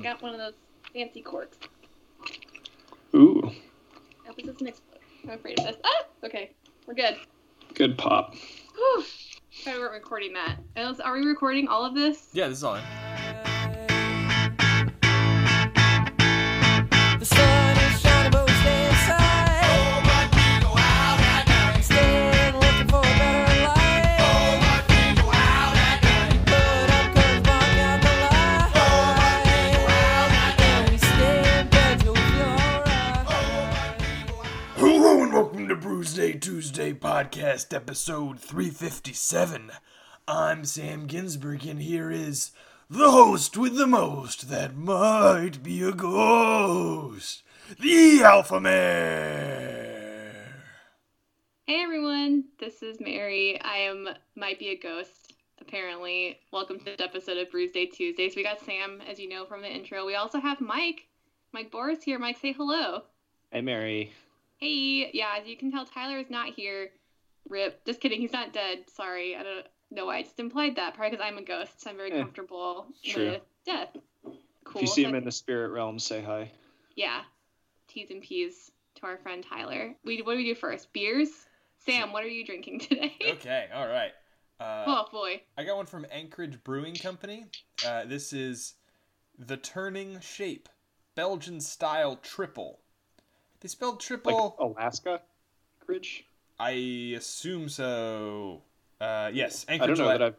I got one of those fancy corks. Ooh. I hope this doesn't explode. I'm afraid of this. Ah! Okay. We're good. Good pop. Whew. I weren't recording that. Are we recording all of this? Yeah, this is all in. The sun is shining, but we stay inside. Oh, but we go out at night. Staying, looking for a better life. Oh, but we go out at night. Put up curtains, block out the light. Oh, but we go out at night. And we stay in bed till we feel alright. Oh, but we go out. Hello and welcome to Brewsday Tuesday podcast episode 357. I'm Sam Ginsburg and here is... the host with the most that might be a ghost, the Alpha Mare. Hey everyone, this is Mary. I am might be a ghost, apparently. Welcome to this episode of Brewsday Tuesdays. We got Sam, as you know from the intro. We also have Mike. Mike Boris here. Mike, say hello. Hey Mary. Hey. Yeah, as you can tell, Tyler is not here. Rip. Just kidding. He's not dead. Sorry. I don't. No, I just implied that, probably because I'm a ghost, so I'm very comfortable with death. Cool. If you see him in the spirit realm, say hi. Yeah. T's and P's to our friend Tyler. What do we do first? Beers? Sam, what are you drinking today? Okay, all right. Oh, boy. I got one from Anchorage Brewing Company. This is The Turning Shape, Belgian-style triple. They spelled triple... like Alaska? Anchorage? I assume so... yes, Anchorage. I don't know that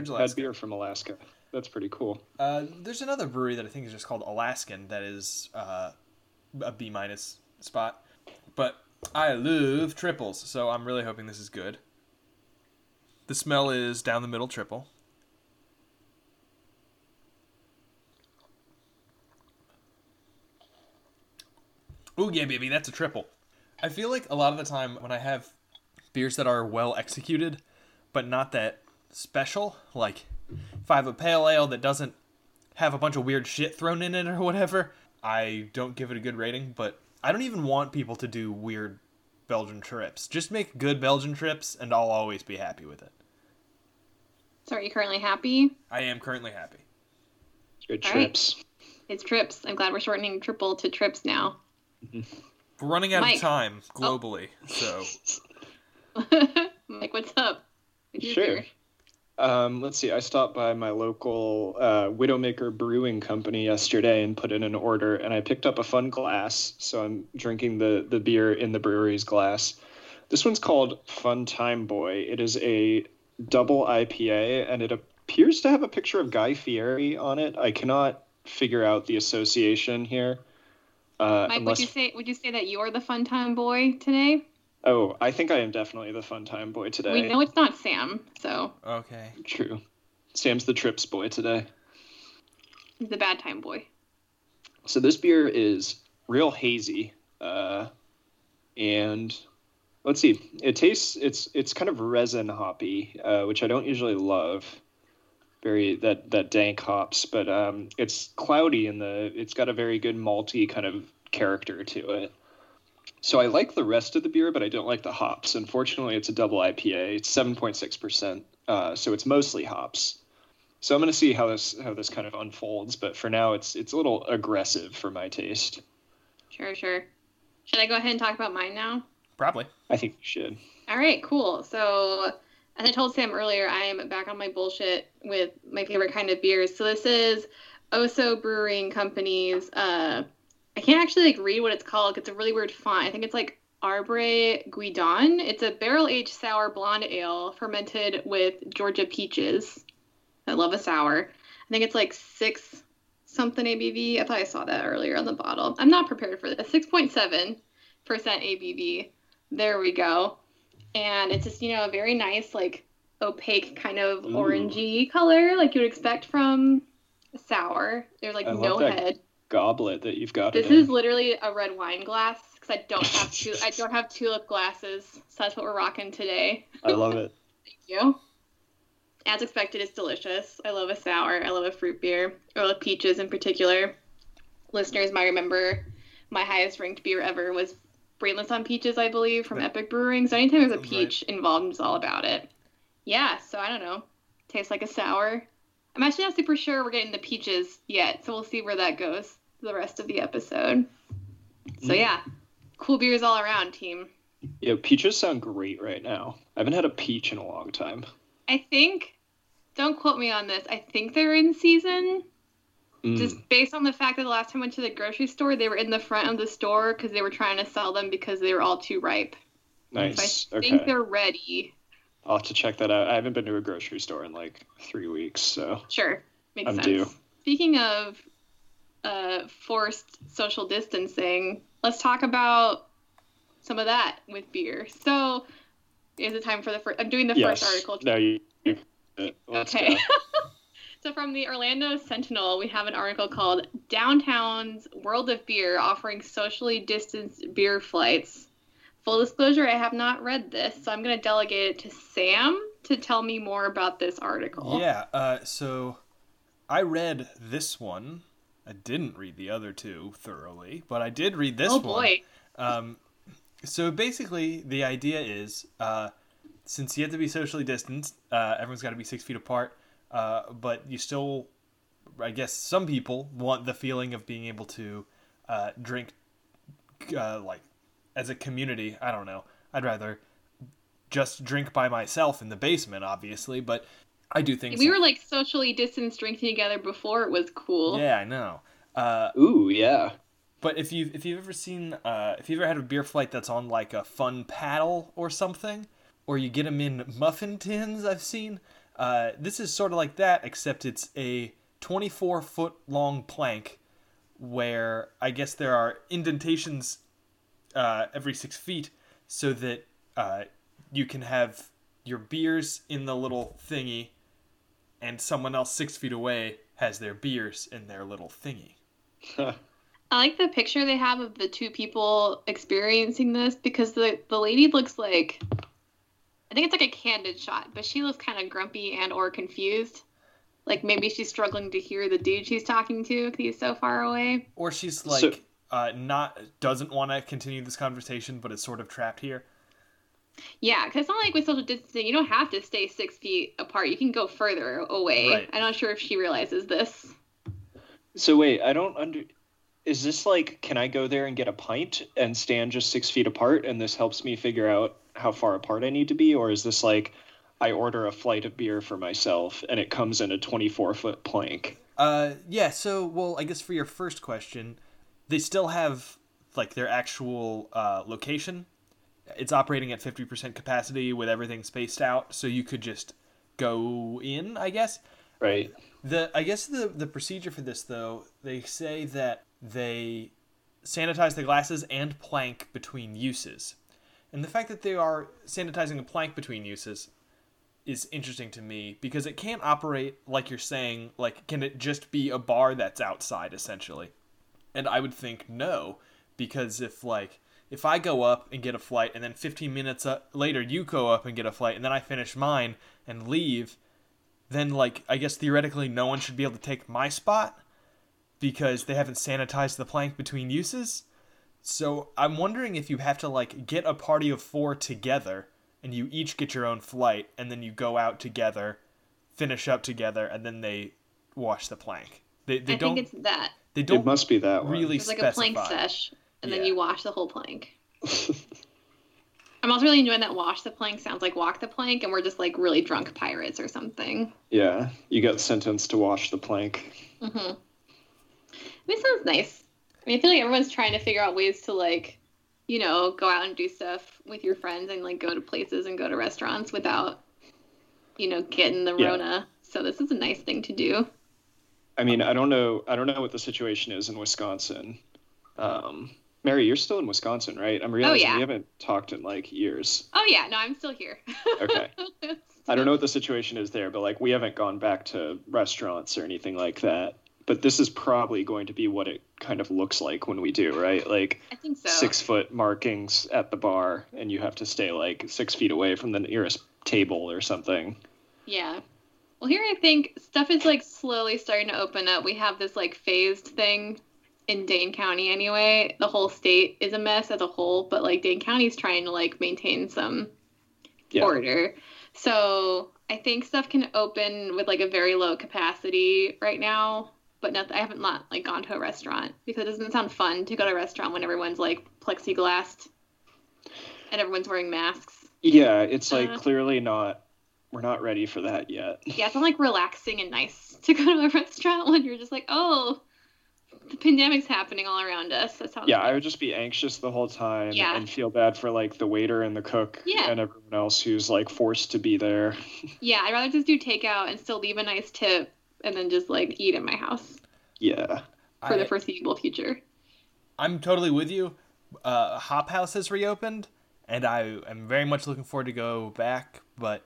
I've had beer from Alaska. That's pretty cool. There's another brewery that I think is just called Alaskan that is a B- spot. But I love triples, so I'm really hoping this is good. The smell is down the middle triple. Ooh, yeah, baby, that's a triple. I feel like a lot of the time when I have beers that are well executed... but not that special, like if I have a pale ale that doesn't have a bunch of weird shit thrown in it or whatever, I don't give it a good rating. But I don't even want people to do weird Belgian trips. Just make good Belgian trips and I'll always be happy with it. So are you currently happy? I am currently happy. Good trips. Right. It's trips. I'm glad we're shortening triple to trips now. Mm-hmm. We're running out of time globally, so. Mike, what's up? Sure. Let's see. I stopped by my local Widowmaker Brewing Company yesterday and put in an order, and I picked up a fun glass, so I'm drinking the beer in the brewery's glass. This one's called Fun Time Boy. It is a double IPA, and it appears to have a picture of Guy Fieri on it. I cannot figure out the association here. Mike, would you say that you're the Fun Time Boy today? Oh, I think I am definitely the Fun Time Boy today. We know it's not Sam, so... okay. True. Sam's the Trips Boy today. He's the Bad Time Boy. So this beer is real hazy. And let's see. It tastes... It's kind of resin hoppy, which I don't usually love. Very... that dank hops. But it's cloudy in the... it's got a very good malty kind of character to it. So I like the rest of the beer, but I don't like the hops. Unfortunately, it's a double IPA. It's 7.6%, so it's mostly hops. So I'm going to see how this kind of unfolds, but for now, it's a little aggressive for my taste. Sure. Should I go ahead and talk about mine now? Probably. I think you should. All right, cool. So as I told Sam earlier, I am back on my bullshit with my favorite kind of beers. So this is Oso Brewing Company's... I can't actually read what it's called. It's a really weird font. I think it's Arbre Guidon. It's a barrel-aged sour blonde ale fermented with Georgia peaches. I love a sour. I think it's 6 something ABV. I thought I saw that earlier on the bottle. I'm not prepared for this. 6.7% ABV. There we go. And it's just, a very nice, opaque kind of orangey color you would expect from a sour. There's no head. Goblet that you've got. This is literally a red wine glass because I don't have tulip glasses, so that's what we're rocking today. I love it. Thank you. As expected, it's delicious. I love a sour. I love a fruit beer. I love peaches in particular. Listeners might remember my highest ranked beer ever was Brainless on Peaches, I believe, from Epic Brewing. So anytime there's a peach involved, it's all about it. Yeah. So I don't know. Tastes like a sour. I'm actually not super sure we're getting the peaches yet, so we'll see where that goes the rest of the episode. So yeah, cool beers all around, team. Yeah, peaches sound great right now. I haven't had a peach in a long time. I think, don't quote me on this, I think they're in season. Just based on the fact that the last time I went to the grocery store, they were in the front of the store because they were trying to sell them because they were all too ripe. Nice. So I think they're ready. I'll have to check that out. I haven't been to a grocery store in like 3 weeks, so. Sure. Makes sense. Due. Speaking of forced social distancing, let's talk about some of that with beer. So, is it time for the first? I'm doing the first article. No, you okay. So from the Orlando Sentinel, we have an article called Downtown's World of Beer Offering Socially Distanced Beer Flights. Full disclosure, I have not read this, so I'm going to delegate it to Sam to tell me more about this article. Yeah, so I read this one. I didn't read the other two thoroughly, but I did read this one. Oh, boy. So basically, the idea is, since you have to be socially distanced, everyone's got to be 6 feet apart. But you still, I guess some people want the feeling of being able to drink like as a community. I don't know. I'd rather just drink by myself in the basement, obviously. But I do think we were like socially distanced drinking together before it was cool. Yeah, I know. Ooh, yeah. But if you've ever seen if you've ever had a beer flight that's on like a fun paddle or something, or you get them in muffin tins, I've seen. This is sort of like that, except it's a 24-foot long plank where I guess there are indentations every 6 feet so that you can have your beers in the little thingy and someone else 6 feet away has their beers in their little thingy. I like the picture they have of the two people experiencing this because the lady looks like... I think it's like a candid shot, but she looks kind of grumpy and or confused. Like maybe she's struggling to hear the dude she's talking to because he's so far away. Or she's like doesn't want to continue this conversation, but is sort of trapped here. Yeah, because it's not like with social distancing, you don't have to stay 6 feet apart. You can go further away. Right. I'm not sure if she realizes this. So wait, I don't is this like, can I go there and get a pint and stand just 6 feet apart and this helps me figure out how far apart I need to be, or is this like I order a flight of beer for myself and it comes in a 24-foot plank? I guess for your first question, they still have like their actual location. It's operating at 50% capacity with everything spaced out, so you could just go in, I guess. Right. The procedure for this though, they say that they sanitize the glasses and plank between uses. And the fact that they are sanitizing a plank between uses is interesting to me because it can't operate like you're saying. Like, can it just be a bar that's outside, essentially? And I would think no, because if I go up and get a flight and then 15 minutes later you go up and get a flight and then I finish mine and leave, then, I guess theoretically no one should be able to take my spot because they haven't sanitized the plank between uses. So I'm wondering if you have to, get a party of four together, and you each get your own flight, and then you go out together, finish up together, and then they wash the plank. I think it's that. They don't. It must be that one. Really it's like specify. A plank sesh, and then you wash the whole plank. I'm also really enjoying that wash the plank sounds like walk the plank, and we're just, really drunk pirates or something. Yeah, you got sentenced to wash the plank. Mm-hmm. This sounds nice. I feel like everyone's trying to figure out ways to, go out and do stuff with your friends and, go to places and go to restaurants without, getting the Rona. So this is a nice thing to do. I mean, I don't know what the situation is in Wisconsin. Mary, you're still in Wisconsin, right? I'm realizing we haven't talked in, years. Oh, yeah. No, I'm still here. Okay. I don't know what the situation is there, but, we haven't gone back to restaurants or anything like that. But this is probably going to be what it kind of looks like when we do, right? I think so. 6 foot markings at the bar, and you have to stay 6 feet away from the nearest table or something. Yeah. Well, here I think stuff is slowly starting to open up. We have this phased thing in Dane County anyway. The whole state is a mess as a whole, but Dane County's trying to maintain some order. So I think stuff can open with like a very low capacity right now, but not, I haven't like gone to a restaurant because it doesn't sound fun to go to a restaurant when everyone's like plexiglassed and everyone's wearing masks. Yeah, it's like clearly not. We're not ready for that yet. Yeah, it's not like relaxing and nice to go to a restaurant when you're just like, oh, the pandemic's happening all around us. That sounds. Yeah, I would just be anxious the whole time and feel bad for like the waiter and the cook and everyone else who's like forced to be there. Yeah, I'd rather just do takeout and still leave a nice tip and then just like eat at my house. Yeah. For the foreseeable future. I'm totally with you. Hop House has reopened and I am very much looking forward to go back, but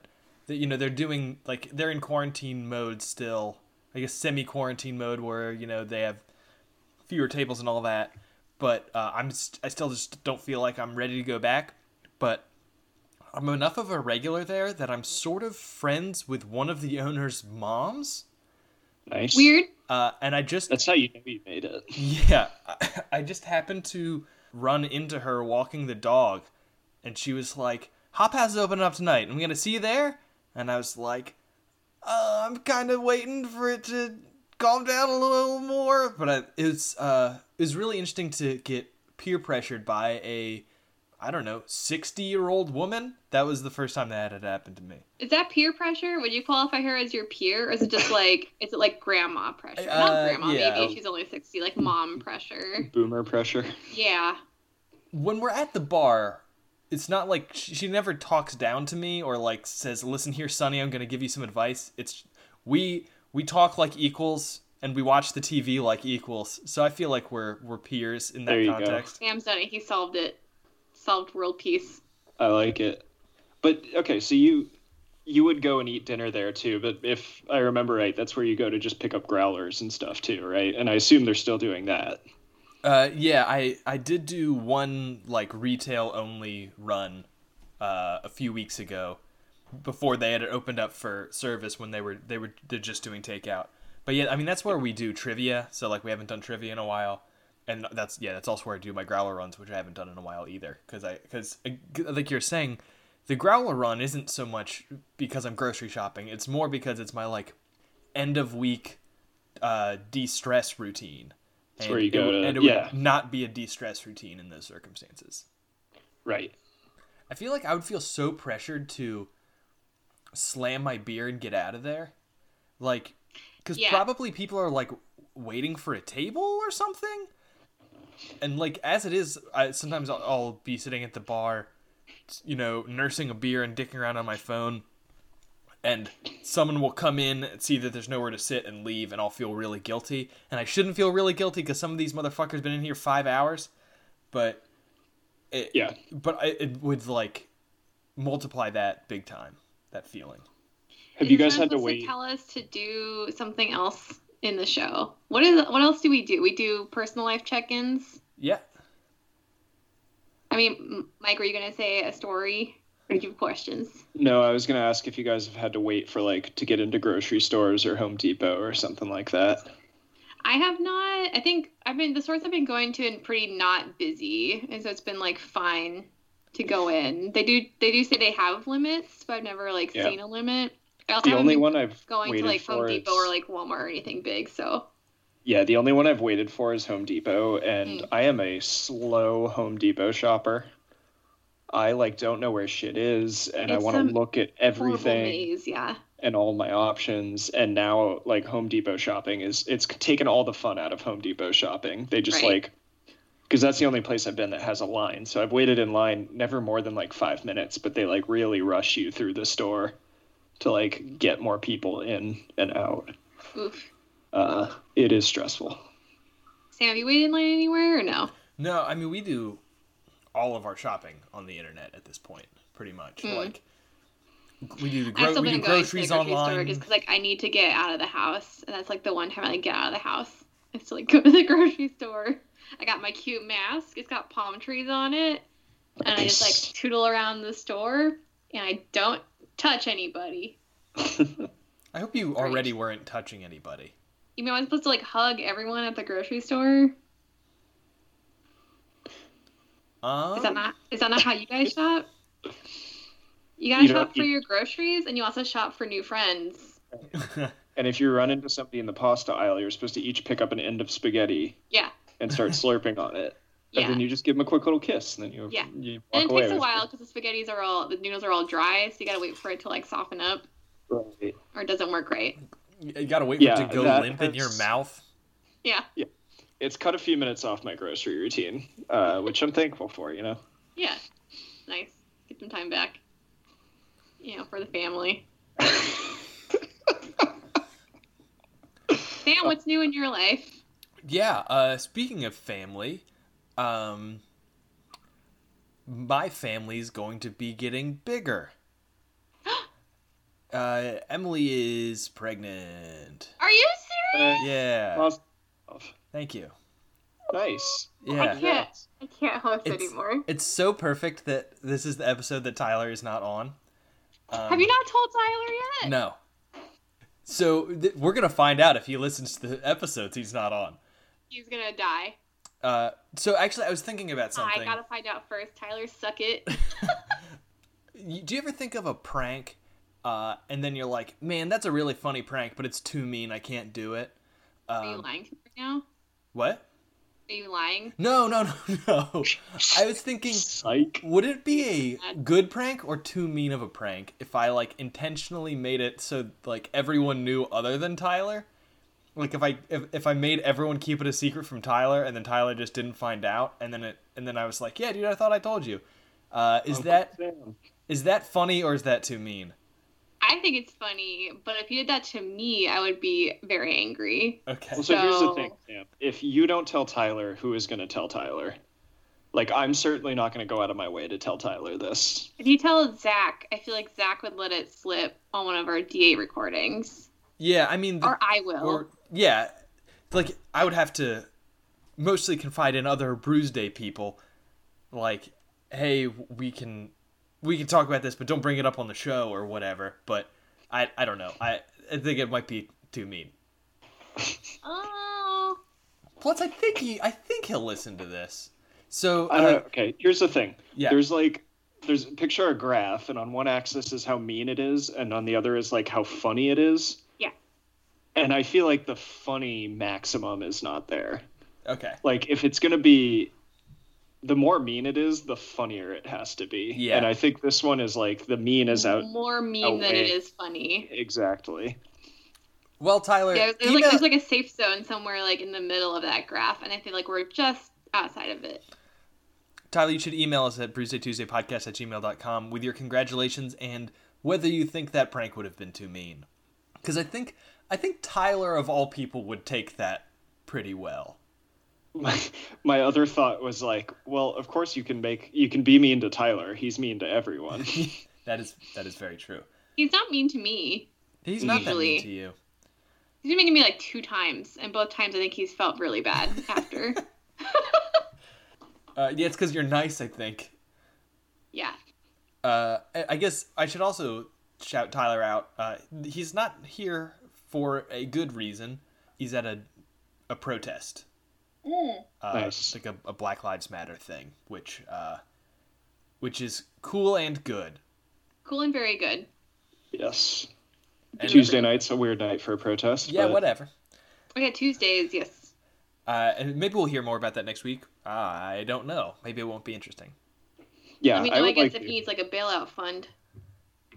you know, they're doing, like, they're in quarantine mode still, like a semi-quarantine mode where, you know, they have fewer tables and all that, but I still just don't feel like I'm ready to go back, but I'm enough of a regular there that I'm sort of friends with one of the owner's moms. Nice. Weird. And I just... That's how you know you made it. Yeah. I just happened to run into her walking the dog, and she was like, Hop House is opening up tonight, and we're going to see you there? And I was like, I'm kind of waiting for it to calm down a little more. But it was really interesting to get peer pressured by a, I don't know, 60-year-old woman. That was the first time that had happened to me. Is that peer pressure? Would you qualify her as your peer? Or is it just like, is it like grandma pressure? Not grandma, maybe. She's only 60, like mom pressure. Boomer pressure. Yeah. When we're at the bar... It's not like she never talks down to me or like says, listen here, Sonny, I'm going to give you some advice. It's we talk like equals and we watch the TV like equals. So I feel like we're peers in that context. Damn, Sonny, he solved it. Solved world peace. I like it. But okay, so you would go and eat dinner there too. But if I remember right, that's where you go to just pick up growlers and stuff too, right? And I assume they're still doing that. Yeah, I did do one, like, retail-only run a few weeks ago before they had opened up for service when they're just doing takeout. But yeah, I mean, that's where we do trivia, so, like, we haven't done trivia in a while. And that's also where I do my growler runs, which I haven't done in a while either. Because, like you're saying, the growler run isn't so much because I'm grocery shopping. It's more because it's my, like, end-of-week de-stress routine. That's where you go to, and it would not be a de-stress routine in those circumstances. Right. I feel like I would feel so pressured to slam my beer and get out of there. Like, because probably people are, like, waiting for a table or something. And, like, as it is, sometimes I'll be sitting at the bar, you know, nursing a beer and dicking around on my phone. And someone will come in and see that there's nowhere to sit and leave, and I'll feel really guilty. And I shouldn't feel really guilty because some of these motherfuckers been in here 5 hours. But it would like multiply that big time, that feeling. Have you guys had to wait? Tell us to do something else in the show. What else do we do? We do personal life check-ins. Yeah. I mean, Mike, are you gonna say a story? Or do you have questions? No, I was going to ask if you guys have had to wait for, like, to get into grocery stores or Home Depot or something like that. I have not. I think the stores I've been going to and pretty not busy. And so it's been, like, fine to go in. They do say they have limits, but I've never, like, seen a limit. The only one I've going to, like, Home Depot or, like, Walmart or anything big, so... Yeah, the only one I've waited for is Home Depot, and I am a slow Home Depot shopper. I, like, don't know where shit is, and I want to look at everything maze, and all my options. And now, like, Home Depot shopping it's taken all the fun out of Home Depot shopping. They just, like, because that's the only place I've been that has a line. So I've waited in line never more than, like, 5 minutes, but they, like, really rush you through the store to, like, get more people in and out. Oof. It is stressful. Sam, have you waited in line anywhere or no? No, I mean, we do... all of our shopping on the internet at this point, pretty much. Like we do groceries online. Just because, like, I need to get out of the house, and that's like the one time I like, get out of the house is to like go to the grocery store. I got my cute mask; it's got palm trees on it, and I just like tootle around the store, and I don't touch anybody. I hope you already weren't touching anybody. You mean I'm supposed to like hug everyone at the grocery store? Is that not how you guys shop? You gotta shop for your groceries, and you also shop for new friends. And if you run into somebody in the pasta aisle, you're supposed to each pick up an end of spaghetti. Yeah. And start slurping on it. Yeah. And then you just give them a quick little kiss, and then you walk away. And it takes a while because the noodles are all dry, so you gotta wait for it to soften up. Right. Or it doesn't work right. You gotta wait for it to go limp in your mouth. Yeah. It's cut a few minutes off my grocery routine, which I'm thankful for, Yeah. Nice. Get some time back. For the family. Sam, what's new in your life? Yeah, speaking of family, my family's going to be getting bigger. Emily is pregnant. Are you serious? Yeah. Thank you. Nice. Yeah. I can't host anymore. It's so perfect that this is the episode that Tyler is not on. Have you not told Tyler yet? No. So we're going to find out if he listens to the episodes he's not on. He's going to die. So actually, I was thinking about something. I got to find out first. Tyler, suck it. Do you ever think of a prank? And then you're like, man, that's a really funny prank, but it's too mean. I can't do it. Are you lying to me right now? What? Are you lying? No. I was thinking, would it be a good prank or too mean of a prank if I, intentionally made it so, everyone knew other than Tyler? If I made everyone keep it a secret from Tyler and then Tyler just didn't find out, and then I was like, yeah, dude, I thought I told you. Is that funny or is that too mean? I think it's funny, but if you did that to me, I would be very angry. Okay. Well, so here's the thing, Sam. If you don't tell Tyler, who is going to tell Tyler? I'm certainly not going to go out of my way to tell Tyler this. If you tell Zach, I feel like Zach would let it slip on one of our DA recordings. Yeah, I mean... or I will. I would have to mostly confide in other Brewsday people. Hey, we can talk about this, but don't bring it up on the show or whatever. But I don't know. I think it might be too mean. Oh. Plus, I think he'll listen to this. So okay, here's the thing. Yeah. There's picture a graph, and on one axis is how mean it is, and on the other is how funny it is. Yeah. And I feel like the funny maximum is not there. Okay. If it's gonna be. The more mean it is, the funnier it has to be. Yeah. And I think this one is the mean is out. More mean than it is funny. Exactly. Well, Tyler. Yeah, there's a safe zone somewhere in the middle of that graph. And I feel we're just outside of it. Tyler, you should email us at brewsdaytuesdaypodcast@gmail.com with your congratulations and whether you think that prank would have been too mean. Because I think Tyler, of all people, would take that pretty well. My other thought was well, of course you can be mean to Tyler. He's mean to everyone. That is very true. He's not mean to me. He's usually. Not that mean to you. He's been mean to me 2 times, and both times I think he's felt really bad after. It's because you're nice, I think. Yeah. I guess I should also shout Tyler out. He's not here for a good reason. He's at a protest. Nice. a Black Lives Matter thing, which is cool and good. Cool and very good. Yes. And Tuesday night's a weird night for a protest. Yeah, but... whatever. Okay, Tuesdays, yes. And maybe we'll hear more about that next week. I don't know. Maybe it won't be interesting. Yeah, I mean, I guess if he needs a bailout fund.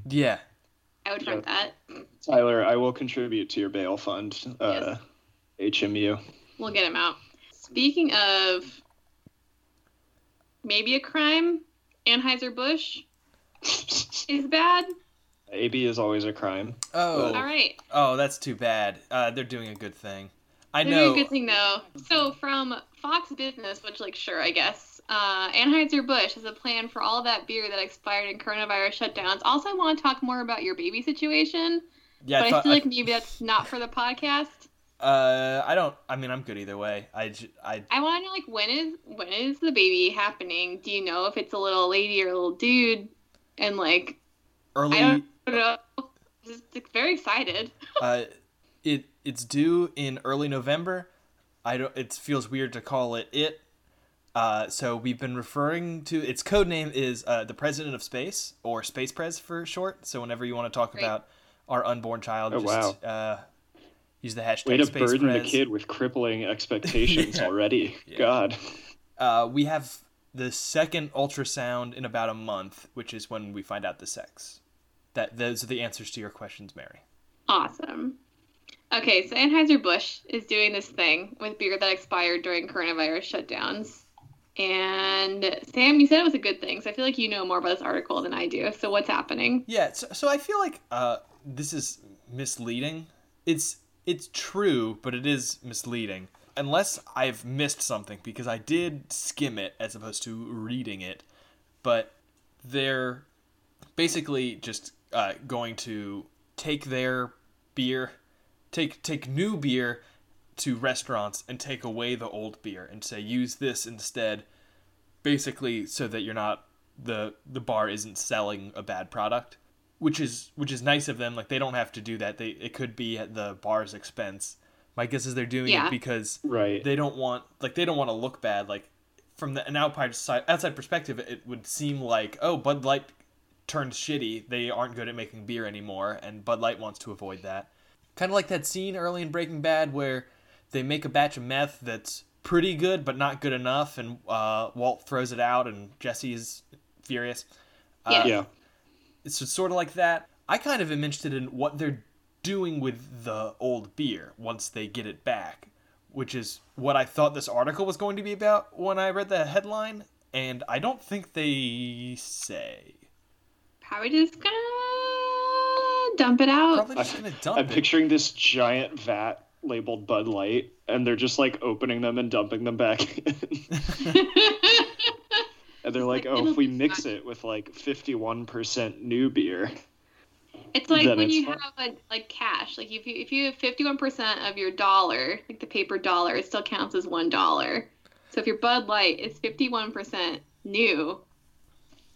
Yeah. I would front that. Tyler, I will contribute to your bail fund. Yes. HMU. We'll get him out. Speaking of maybe a crime, Anheuser-Busch is bad. AB is always a crime. Oh. All right. Oh, that's too bad. They're doing a good thing. They're doing a good thing, though. So from Fox Business, which, sure, I guess, Anheuser-Busch has a plan for all that beer that expired in coronavirus shutdowns. Also, I want to talk more about your baby situation, but I feel like maybe that's not for the podcast. I'm good either way. I want to know, when is the baby happening? Do you know if it's a little lady or a little dude? And, early... I don't know. Just very excited. It's due in early November. It feels weird to call it. So we've been referring to its code name is the President of Space, or Space Prez for short. So whenever you want to talk about our unborn child, use the hashtag Way to Space burden Prez. The kid with crippling expectations already. Yeah. God. We have the second ultrasound in about a month, which is when we find out the sex. Those are the answers to your questions, Mary. Awesome. Okay, so Anheuser-Busch is doing this thing with beer that expired during coronavirus shutdowns. And Sam, you said it was a good thing, so I feel like you know more about this article than I do. So what's happening? Yeah, so I feel like this is misleading. It's true, but it is misleading. Unless I've missed something, because I did skim it as opposed to reading it. But they're basically just going to take their beer, take new beer to restaurants and take away the old beer and say, use this instead, basically so that you're not, the bar isn't selling a bad product, which is nice of them. Like, they don't have to do that. It could be at the bar's expense. My guess is they're doing it because they don't want to look bad. Like, from an outside perspective, it would seem like, oh, Bud Light turned shitty. They aren't good at making beer anymore. And Bud Light wants to avoid that. Kind of like that scene early in Breaking Bad where they make a batch of meth that's pretty good but not good enough, and Walt throws it out and Jesse is furious. Yeah. It's sort of like that. I kind of am interested in what they're doing with the old beer once they get it back, which is what I thought this article was going to be about when I read the headline, and I don't think they say. Probably just gonna dump it out. Probably just gonna dump I'm picturing this giant vat labeled Bud Light, and they're just like opening them and dumping them back in. And they're like, oh, if we mix it with like 51% new beer, it's like when you have like cash, like if you have 51% of your dollar, like the paper dollar, it still counts as $1. So if your Bud Light is 51% new,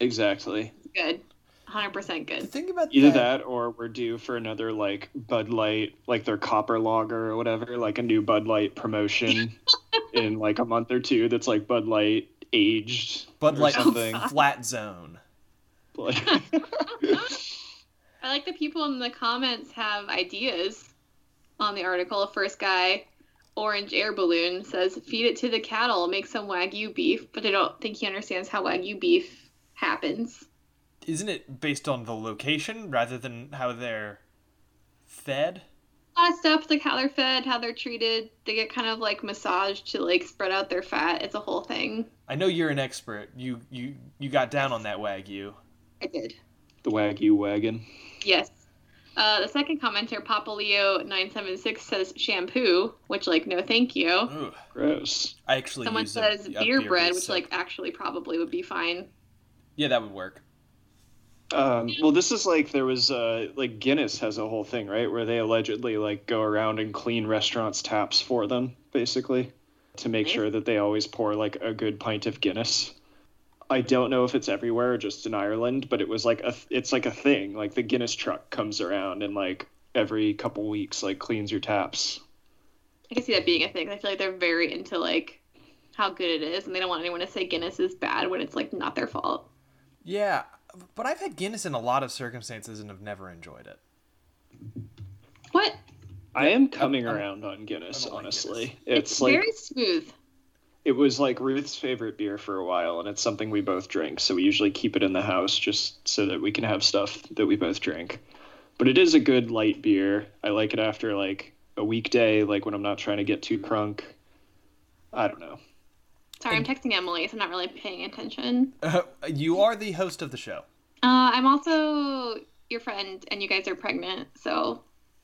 exactly, good. 100% good. Think about either that or we're due for another like Bud Light, like their Copper Lager or whatever, like a new Bud Light promotion in like a month or two. That's like Bud Light aged, Bud Light something. Flat Zone. I like the people in the comments have ideas on the article. First guy, Orange Air Balloon, says feed it to the cattle, make some Wagyu beef, but I don't think he understands how Wagyu beef happens. Isn't it based on the location rather than how they're fed? A lot of stuff, like how they're fed, how they're treated. They get kind of like massaged to like spread out their fat. It's a whole thing. I know you're an expert. You got down on that Wagyu. I did. The Wagyu wagon. Yes. The second commenter, Papaleo976, says shampoo, which, like, no thank you. Ooh, gross. I actually Someone use says a beer bread, which, like, actually probably would be fine. Yeah, that would work. Well, this is like there was like Guinness has a whole thing, right, where they allegedly like go around and clean restaurants' taps for them, basically, to make sure that they always pour like a good pint of Guinness. I don't know if it's everywhere or just in Ireland, but it was like it's like a thing. Like the Guinness truck comes around and like every couple weeks like cleans your taps. I can see that being a thing. I feel like they're very into like how good it is, and they don't want anyone to say Guinness is bad when it's like not their fault. Yeah. But I've had Guinness in a lot of circumstances and have never enjoyed it. What? I am coming around on Guinness, honestly. Guinness. It's like, very smooth. It was like Ruth's favorite beer for a while, and it's something we both drink, so we usually keep it in the house just so that we can have stuff that we both drink. But it is a good light beer. I like it after like a weekday, like when I'm not trying to get too crunk. I don't know. Sorry, I'm texting Emily, so I'm not really paying attention. You are the host of the show. I'm also your friend, and you guys are pregnant, so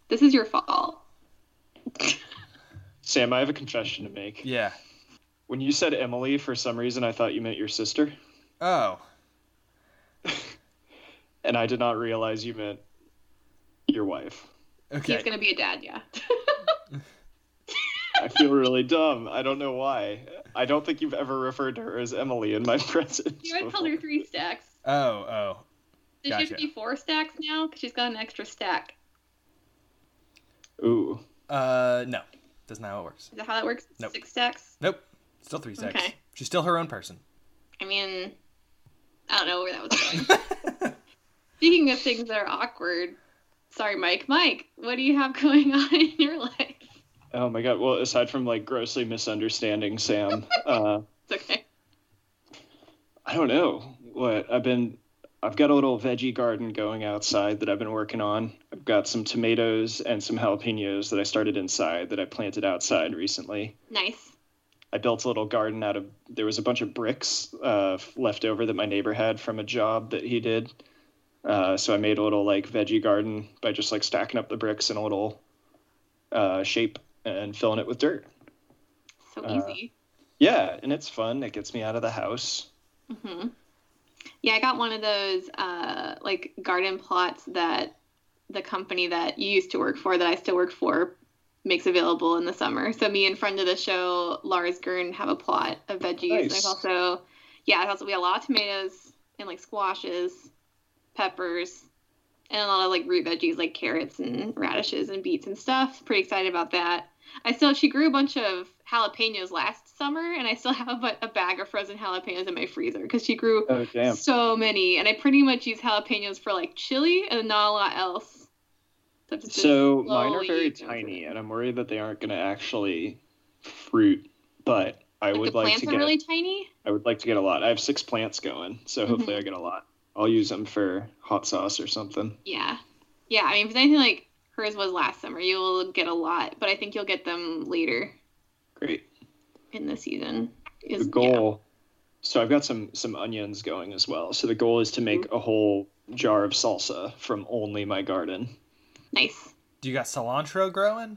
this is your fault. Sam, I have a confession to make. Yeah. When you said Emily, for some reason, I thought you meant your sister. Oh. And I did not realize you meant your wife. Okay. He's going to be a dad, yeah. I feel really dumb. I don't know why. I don't think you've ever referred to her as Emily in my presence. You had called her 3 Stacks. Oh. Gotcha. Does she have to be 4 stacks now? Because she's got an extra stack. Ooh. No. That's not how it works. Is that how that works? Nope. 6 stacks? Nope. Still 3 stacks. Okay. She's still her own person. I mean, I don't know where that was going. Speaking of things that are awkward, sorry, Mike, what do you have going on in your life? Oh my God. Well, aside from like grossly misunderstanding Sam, it's okay. I don't know what I've got a little veggie garden going outside that I've been working on. I've got some tomatoes and some jalapenos that I started inside that I planted outside recently. Nice. I built a little garden there was a bunch of bricks left over that my neighbor had from a job that he did. So I made a little like veggie garden by just like stacking up the bricks in a little shape and filling it with dirt. So easy. Yeah, and it's fun. It gets me out of the house. Mm-hmm. Yeah, I got one of those like garden plots that the company that you used to work for, that I still work for, makes available in the summer. So me and friend of the show Lars Gern have a plot of veggies. Nice. There's also, we have a lot of tomatoes and like squashes, peppers, and a lot of like root veggies like carrots and radishes and beets and stuff. Pretty excited about that. She grew a bunch of jalapenos last summer, and I still have a bag of frozen jalapenos in my freezer because she grew so many. And I pretty much use jalapenos for like chili and not a lot else. So mine are very tiny, and I'm worried that they aren't going to actually fruit. But I would like to get really tiny. I would like to get a lot. I have 6 plants going, so hopefully I get a lot. I'll use them for hot sauce or something. Yeah. I mean, if there's anything like hers was last summer, you'll get a lot, but I think you'll get them later. Great. In the season. The goal. Yeah. So I've got some onions going as well. So the goal is to make a whole jar of salsa from only my garden. Nice. Do you got cilantro growing?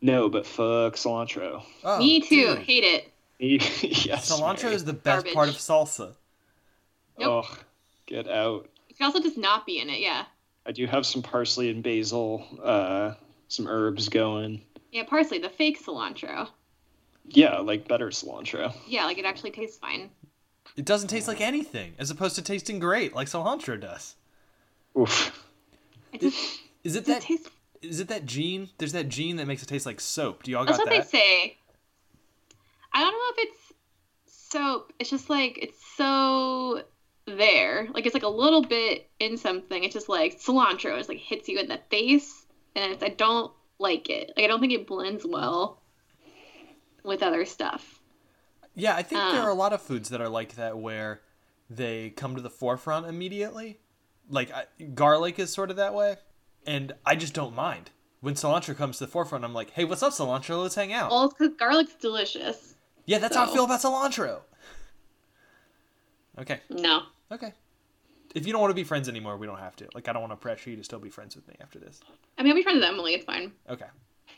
No, but fuck cilantro. Oh, me too. Dude. Hate it. Yes, cilantro is the best garbage. Part of salsa. Nope. Oh, get out. It can also just not be in it, yeah. I do have some parsley and basil, some herbs going. Yeah, parsley, the fake cilantro. Yeah, like better cilantro. Yeah, like it actually tastes fine. It doesn't taste like anything, as opposed to tasting great, like cilantro does. Oof. Is it that gene? There's that gene that makes it taste like soap. Do you all got that? That's what they say. I don't know if it's soap. It's just like, it's so... there, like it's like a little bit in something. It's just like cilantro just like hits you in the face, and I don't like it. Like I don't think it blends well with other stuff. Yeah, I think there are a lot of foods that are like that where they come to the forefront immediately. Like garlic is sort of that way, and I just don't mind when cilantro comes to the forefront. I'm like, hey, what's up, cilantro? Let's hang out. Well, it's because garlic's delicious. Yeah, that's how I feel about cilantro. Okay. No. Okay. If you don't want to be friends anymore, we don't have to. Like, I don't want to pressure you to still be friends with me after this. I mean, I'll be friends with Emily. It's fine. Okay.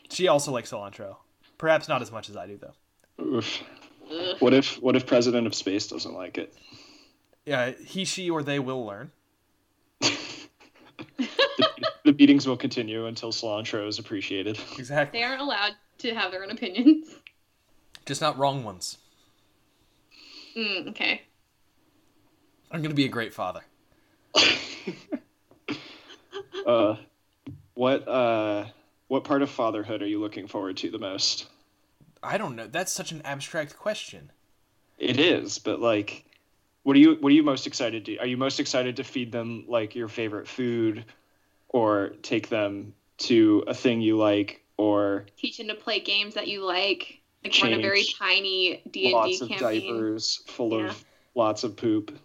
She also likes cilantro. Perhaps not as much as I do, though. Oof. Ugh. What if President of Space doesn't like it? Yeah, he, she, or they will learn. The beatings will continue until cilantro is appreciated. Exactly. They are allowed to have their own opinions. Just not wrong ones. Okay. I'm going to be a great father. What part of fatherhood are you looking forward to the most? I don't know. That's such an abstract question. It is, but like, what are you most excited to? Are you most excited to feed them like your favorite food, or take them to a thing you like, or teach them to play games that you like? Like run a very tiny D&D campaign. Lots of diapers full of lots of poop.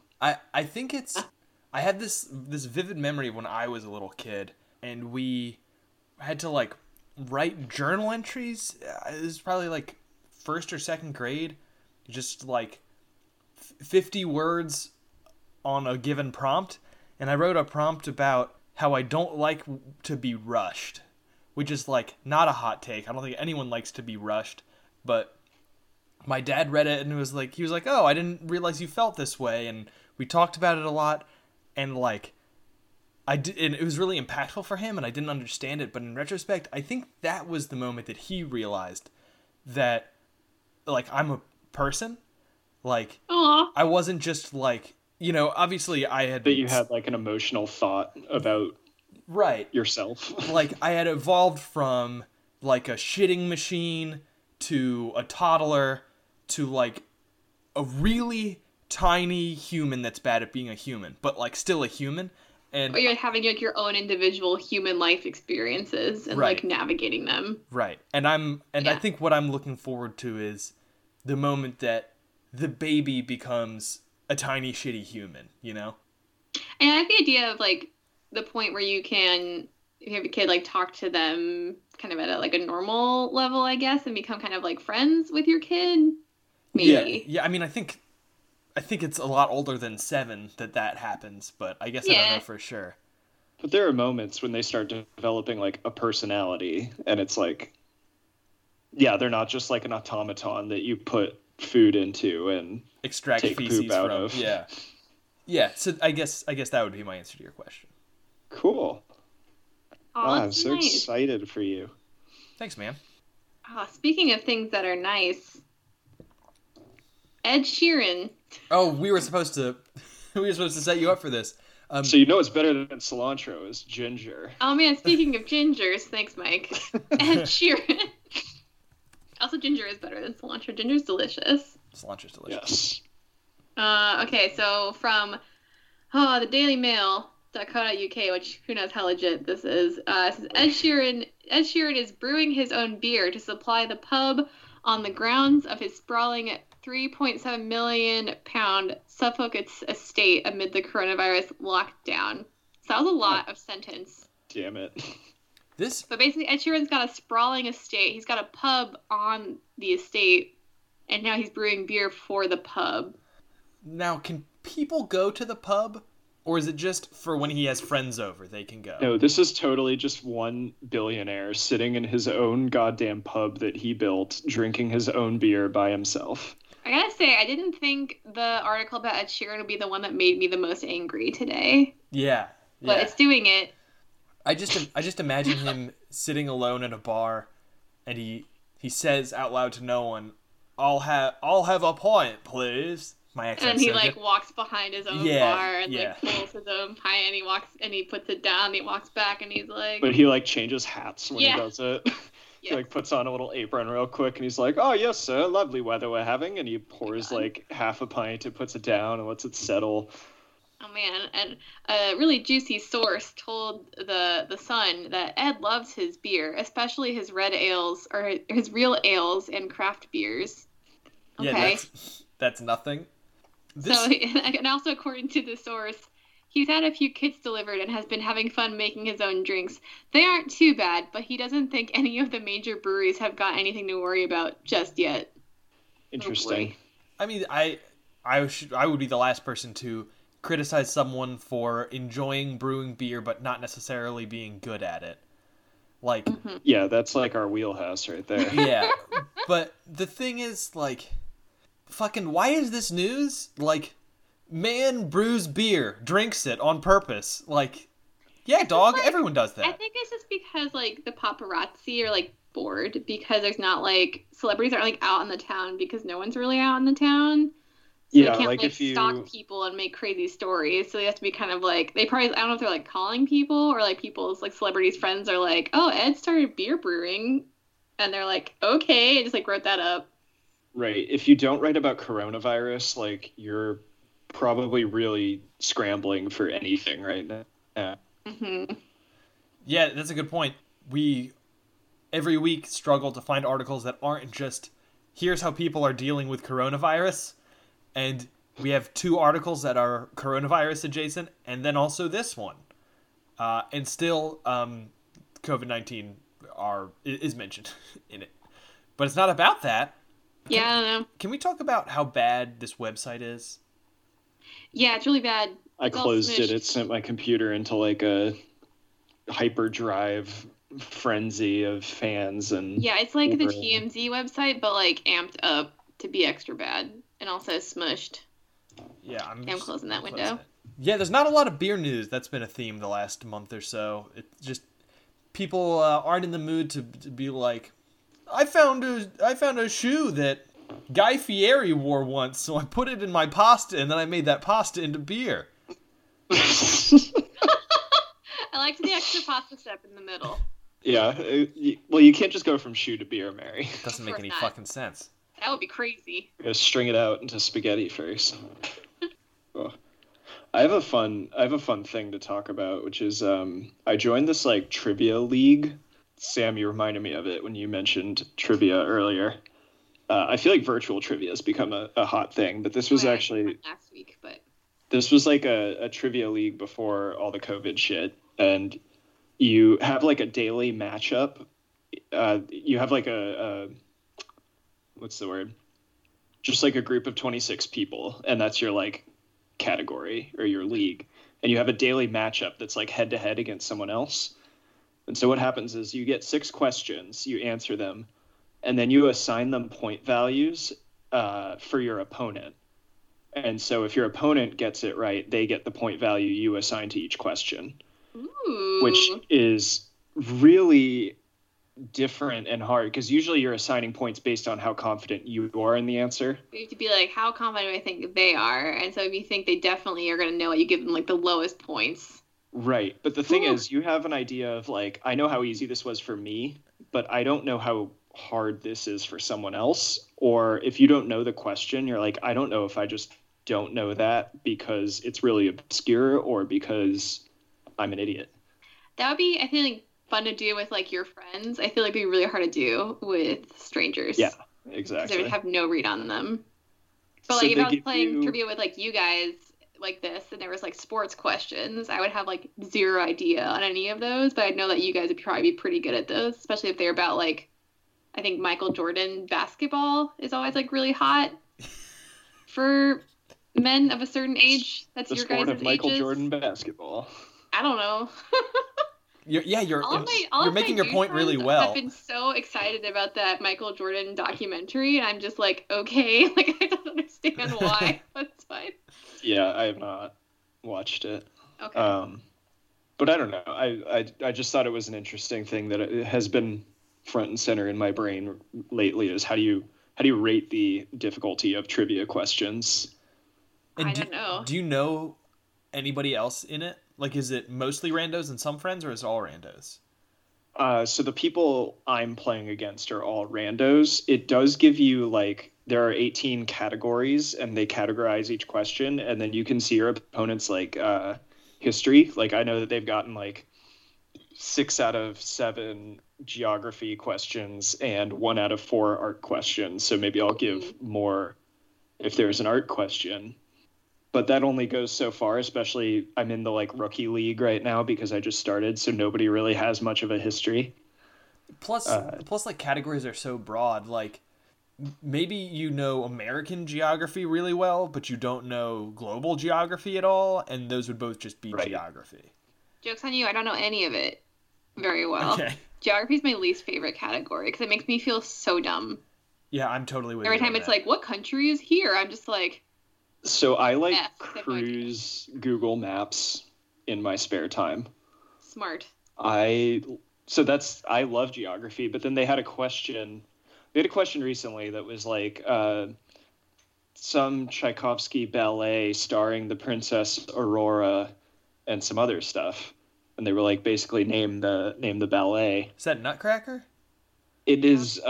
I think it's, I had this vivid memory when I was a little kid, and we had to like write journal entries. It was probably like 1st or 2nd grade, just like 50 words on a given prompt. And I wrote a prompt about how I don't like to be rushed, which is like not a hot take. I don't think anyone likes to be rushed, but my dad read it and he was like, oh, I didn't realize you felt this way. And we talked about it a lot, and like, and it was really impactful for him, and I didn't understand it. But in retrospect, I think that was the moment that he realized that, like, I'm a person. Like, aww. I wasn't just like, you know, obviously I had... That you had like an emotional thought about yourself. Like, I had evolved from like a shitting machine to a toddler to like a really tiny human that's bad at being a human, but like still a human. And but you're having like your own individual human life experiences and right. like navigating them. Right. And I think what I'm looking forward to is the moment that the baby becomes a tiny shitty human, you know? And I like the idea of like the point where you can, if you have a kid, like talk to them kind of at a, like a normal level, I guess, and become kind of like friends with your kid. Maybe. Yeah. I mean, I think it's a lot older than 7 that happens, but I guess I don't know for sure. But there are moments when they start developing like a personality, and it's like, yeah, they're not just like an automaton that you put food into and extract take feces poop out from. Of. Yeah. Yeah. So I guess that would be my answer to your question. Cool. Oh, wow, I'm so excited for you. Thanks, man. Oh, speaking of things that are nice, Ed Sheeran. Oh, we were supposed to set you up for this. So you know it's better than cilantro is ginger. Oh man, speaking of gingers, thanks, Mike. Ed Sheeran. Also, ginger is better than cilantro. Ginger's delicious. Cilantro's delicious. Yes. Okay, so from the Daily Mail. .co.uk, which who knows how legit this is. It says Ed Sheeran is brewing his own beer to supply the pub on the grounds of his sprawling 3.7 million pound Suffolk estate amid the coronavirus lockdown. So that was a lot of sentence. Damn it. But basically, Ed Sheeran's got a sprawling estate. He's got a pub on the estate, and now he's brewing beer for the pub. Now, can people go to the pub? Or is it just for when he has friends over, they can go? No, this is totally just one billionaire sitting in his own goddamn pub that he built, drinking his own beer by himself. I gotta say, I didn't think the article about Ed Sheeran would be the one that made me the most angry today. Yeah. But it's doing it. I just imagine him sitting alone at a bar, and he says out loud to no one, I'll have a pint, please. And he like walks behind his own bar and like pulls his own pint and he walks and he puts it down and he walks back and he's like. But he like changes hats when he does it. Yes. He like puts on a little apron real quick and he's like, "Oh yes, sir, lovely weather we're having," and he pours like half a pint and puts it down and lets it settle. Oh man! And a really juicy source told the Sun that Ed loves his beer, especially his red ales or his real ales and craft beers. Okay. Yeah, that's nothing. So, and also according to the source, he's had a few kits delivered and has been having fun making his own drinks. They aren't too bad, but he doesn't think any of the major breweries have got anything to worry about just yet. Interesting. I mean, I would be the last person to criticize someone for enjoying brewing beer, but not necessarily being good at it. Like, yeah, that's like our wheelhouse right there. Yeah, but the thing is, like. Fucking why is this news? Like, man brews beer, drinks it on purpose. Like, yeah, dog, like, everyone does that. I think it's just because like the paparazzi are like bored because there's not like celebrities aren't like out in the town because no one's really out in the town. So yeah, they can't like stalk people and make crazy stories. So they have to be kind of like they probably I don't know if they're like calling people or like people's like celebrities' friends are like, "Oh, Ed started beer brewing," and they're like, "Okay," and just like wrote that up. Right. If you don't write about coronavirus, like you're probably really scrambling for anything right now. Yeah. Mm-hmm. Yeah, that's a good point. We every week struggle to find articles that aren't just here's how people are dealing with coronavirus, and we have 2 articles that are coronavirus adjacent, and then also this one, and still COVID-19 is mentioned in it, but it's not about that. Yeah, I don't know. Can we talk about how bad this website is? Yeah, it's really bad. I closed it. It sent my computer into like a hyperdrive frenzy of fans and yeah, it's like the TMZ website, but like amped up to be extra bad and also smushed. Yeah, I'm closing that window. Yeah, there's not a lot of beer news. That's been a theme the last month or so. It's just people aren't in the mood to be like. I found a shoe that Guy Fieri wore once, so I put it in my pasta, and then I made that pasta into beer. I liked the extra pasta step in the middle. Yeah. Well, you can't just go from shoe to beer, Mary. Doesn't make any fucking sense. That would be crazy. I'm gonna string it out into spaghetti first. Oh. I have a fun thing to talk about, which is I joined this like trivia league. Sam, you reminded me of it when you mentioned trivia earlier. I feel like virtual trivia has become a hot thing, but this was actually last week. But this was like a trivia league before all the COVID shit, and you have like a daily matchup. You have like a what's the word? Just like a group of 26 people, and that's your like category or your league, and you have a daily matchup that's like head to head against someone else. And so what happens is you get 6 questions, you answer them, and then you assign them point values for your opponent. And so if your opponent gets it right, they get the point value you assign to each question. Ooh. Which is really different and hard, because usually you're assigning points based on how confident you are in the answer. You have to be like, how confident do I think they are? And so if you think they definitely are going to know it, you give them like the lowest points. Right. But the thing is, you have an idea of like, I know how easy this was for me, but I don't know how hard this is for someone else. Or if you don't know the question, you're like, I don't know if I just don't know that because it's really obscure or because I'm an idiot. That would be, I feel like, fun to do with like your friends. I feel like it'd be really hard to do with strangers. Yeah, exactly. Because they would have no read on them. But like, so if I was playing trivia with like you guys, like this, and there was like sports questions, I would have like zero idea on any of those, but I know that you guys would probably be pretty good at those, especially if they're about like, I think Michael Jordan basketball is always like really hot for men of a certain age. That's the your guys' ages. Michael Jordan basketball. I don't know. You're making your point really well. I've been so excited about that Michael Jordan documentary, and I'm just like, okay, like I don't understand why. That's fine. Yeah, I have not watched it. Okay. But I don't know. I just thought it was an interesting thing that it has been front and center in my brain lately, is how do you rate the difficulty of trivia questions? And I don't know. Do you know anybody else in it? Like, is it mostly randos and some friends, or is it all randos? So the people I'm playing against are all randos. It does give you, like, there are 18 categories, and they categorize each question, and then you can see your opponent's, like, history. Like, I know that they've gotten, like, 6 out of 7 geography questions and 1 out of 4 art questions. So maybe I'll give more if there's an art question. But that only goes so far, especially I'm in the like rookie league right now because I just started, so nobody really has much of a history. Plus like categories are so broad, like maybe you know American geography really well, but you don't know global geography at all, and those would both just be right. Geography. Joke's on you, I don't know any of it very well. Okay. Geography is my least favorite category because it makes me feel so dumb. Yeah, I'm totally with you. Every time it's like, what country is here? I'm just like... So I like cruise Google Maps in my spare time. Smart. I love geography, but then they had a question recently that was like some Tchaikovsky ballet starring the Princess Aurora and some other stuff. And they were like, basically name the ballet. Is that Nutcracker? It is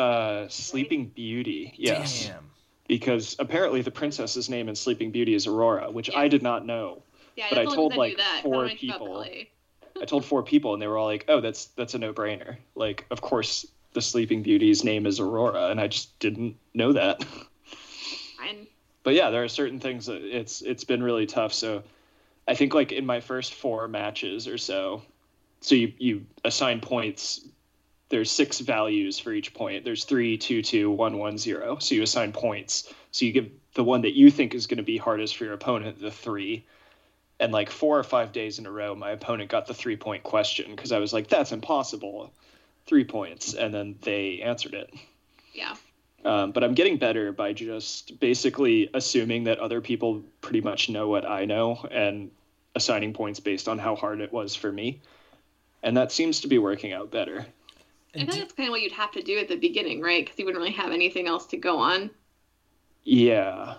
Sleeping Beauty. Yes. Damn. Because apparently the princess's name in Sleeping Beauty is Aurora, which yes. I did not know. Yeah, but I told like 4 people. I told 4 people, and they were all like, "Oh, that's a no-brainer. Like, of course, the Sleeping Beauty's name is Aurora," and I just didn't know that. Fine. But yeah, there are certain things that it's been really tough. So, I think like in my first 4 matches or so, you assign points. There's 6 values for each point. There's 3, 2, 2, 1, 1, 0. So you assign points. So you give the one that you think is going to be hardest for your opponent, the 3. And like 4 or 5 days in a row, my opponent got the 3-point question because I was like, that's impossible. 3 points. And then they answered it. Yeah. But I'm getting better by just basically assuming that other people pretty much know what I know and assigning points based on how hard it was for me. And that seems to be working out better. I think that's kind of what you'd have to do at the beginning, right? Because you wouldn't really have anything else to go on. Yeah.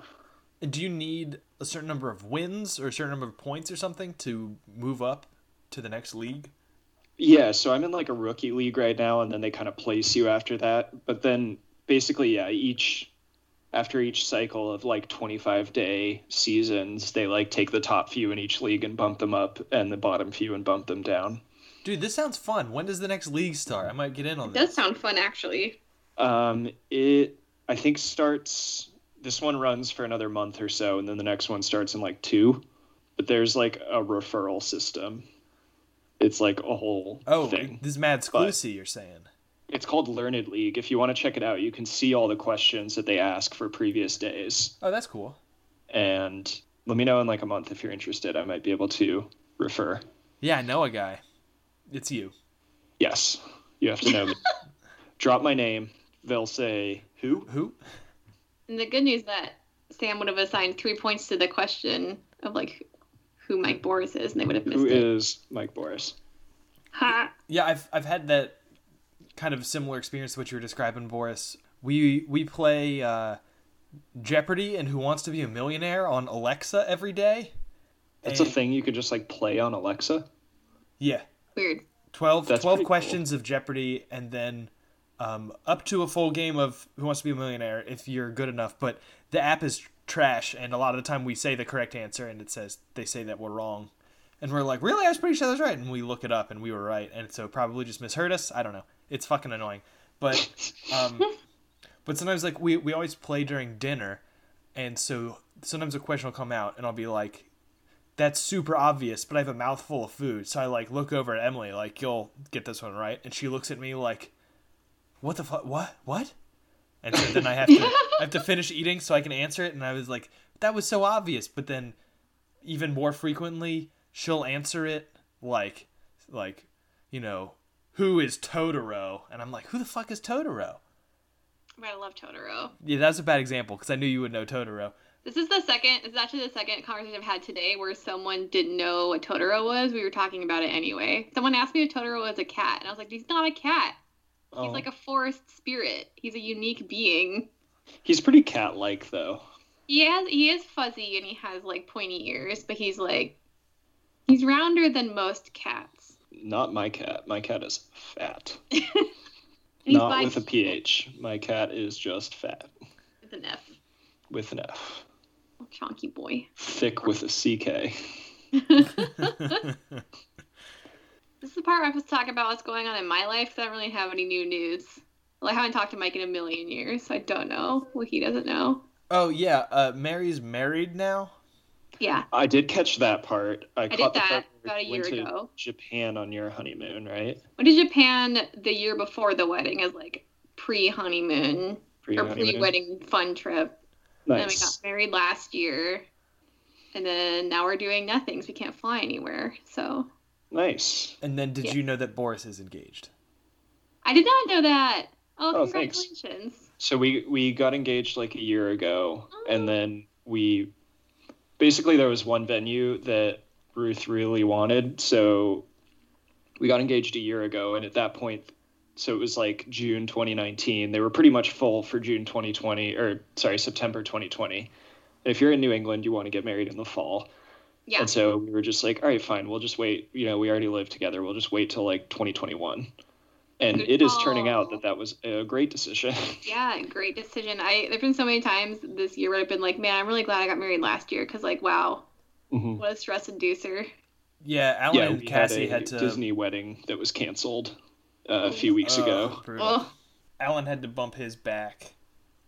Do you need a certain number of wins or a certain number of points or something to move up to the next league? Yeah, so I'm in like a rookie league right now, and then they kind of place you after that. But then basically, yeah, each after each cycle of like 25-day seasons, they like take the top few in each league and bump them up and the bottom few and bump them down. Dude, this sounds fun. When does the next league start? I might get in on this. It does sound fun, actually. It, I think, starts... This one runs for another month or so, and then the next one starts in like 2. But there's like a referral system. It's like a whole thing. This is mad exclusive, you're saying. It's called Learned League. If you want to check it out, you can see all the questions that they ask for previous days. Oh, that's cool. And let me know in like a month if you're interested. I might be able to refer. Yeah, I know a guy. It's you. Yes. You have to know me. Drop my name. They'll say, who? Who? And the good news that Sam would have assigned 3 points to the question of like who Mike Boris is, and they would have missed it. Who is Mike Boris? Ha! Yeah, I've had that kind of similar experience to what you were describing, Boris. We play Jeopardy and Who Wants to Be a Millionaire on Alexa every day. That's a thing you could just like play on Alexa? Yeah. Weird. 12 questions of Jeopardy, and then up to a full game of Who Wants to Be a Millionaire if you're good enough. But the app is trash, and a lot of the time we say the correct answer and they say that we're wrong, and we're like, really? I was pretty sure that's right. And we look it up and we were right, and so probably just misheard us. I don't know, it's fucking annoying. But but sometimes like we always play during dinner, and so sometimes a question will come out and I'll be like, that's super obvious, but I have a mouthful of food. So I like look over at Emily like, you'll get this one right, and she looks at me like, what the fuck? What? And so then I have to finish eating so I can answer it. And I was like, that was so obvious. But then even more frequently, she'll answer it like, you know, who is Totoro? And I'm like, who the fuck is Totoro? I love Totoro. Yeah, that was a bad example because I knew you would know Totoro. This is actually the second conversation I've had today where someone didn't know what Totoro was. We were talking about it anyway. Someone asked me if Totoro was a cat. And I was like, he's not a cat. He's like a forest spirit. He's a unique being. He's pretty cat-like, though. He is fuzzy, and he has, like, pointy ears, but he's rounder than most cats. Not my cat. My cat is fat. Not with a PH. My cat is just fat. With an F. With an F. Oh, chonky boy. Thick with a CK. This is the part where I have to talk about what's going on in my life, because I don't really have any new news. Well, I haven't talked to Mike in a million years, so I don't know what he doesn't know. Oh, yeah. Mary's married now? Yeah. I did catch that part. I caught did that about a year ago. Japan on your honeymoon, right? Went to Japan the year before the wedding as, like, pre-honeymoon. Pre-wedding fun trip. Nice. And then we got married last year, and then now we're doing nothing, so we can't fly anywhere, so... Nice. And then did you know that Boris is engaged? I did not know that. Oh, congratulations. Thanks. So we got engaged like a year ago, and then we basically there was one venue that Ruth really wanted, so we got engaged a year ago, and at that point, so it was like June 2019, they were pretty much full for September 2020. And if you're in New England, you want to get married in the fall. Yeah. And so we were just like, all right, fine, we'll just wait. You know, we already live together. We'll just wait till like 2021. And it is turning out that was a great decision. Yeah, great decision. There've been so many times this year where I've been like, man, I'm really glad I got married last year because like, wow, what a stress inducer. Yeah, Alan and Cassie had a Disney wedding that was canceled a few weeks ago. Oh. Alan had to bump his back.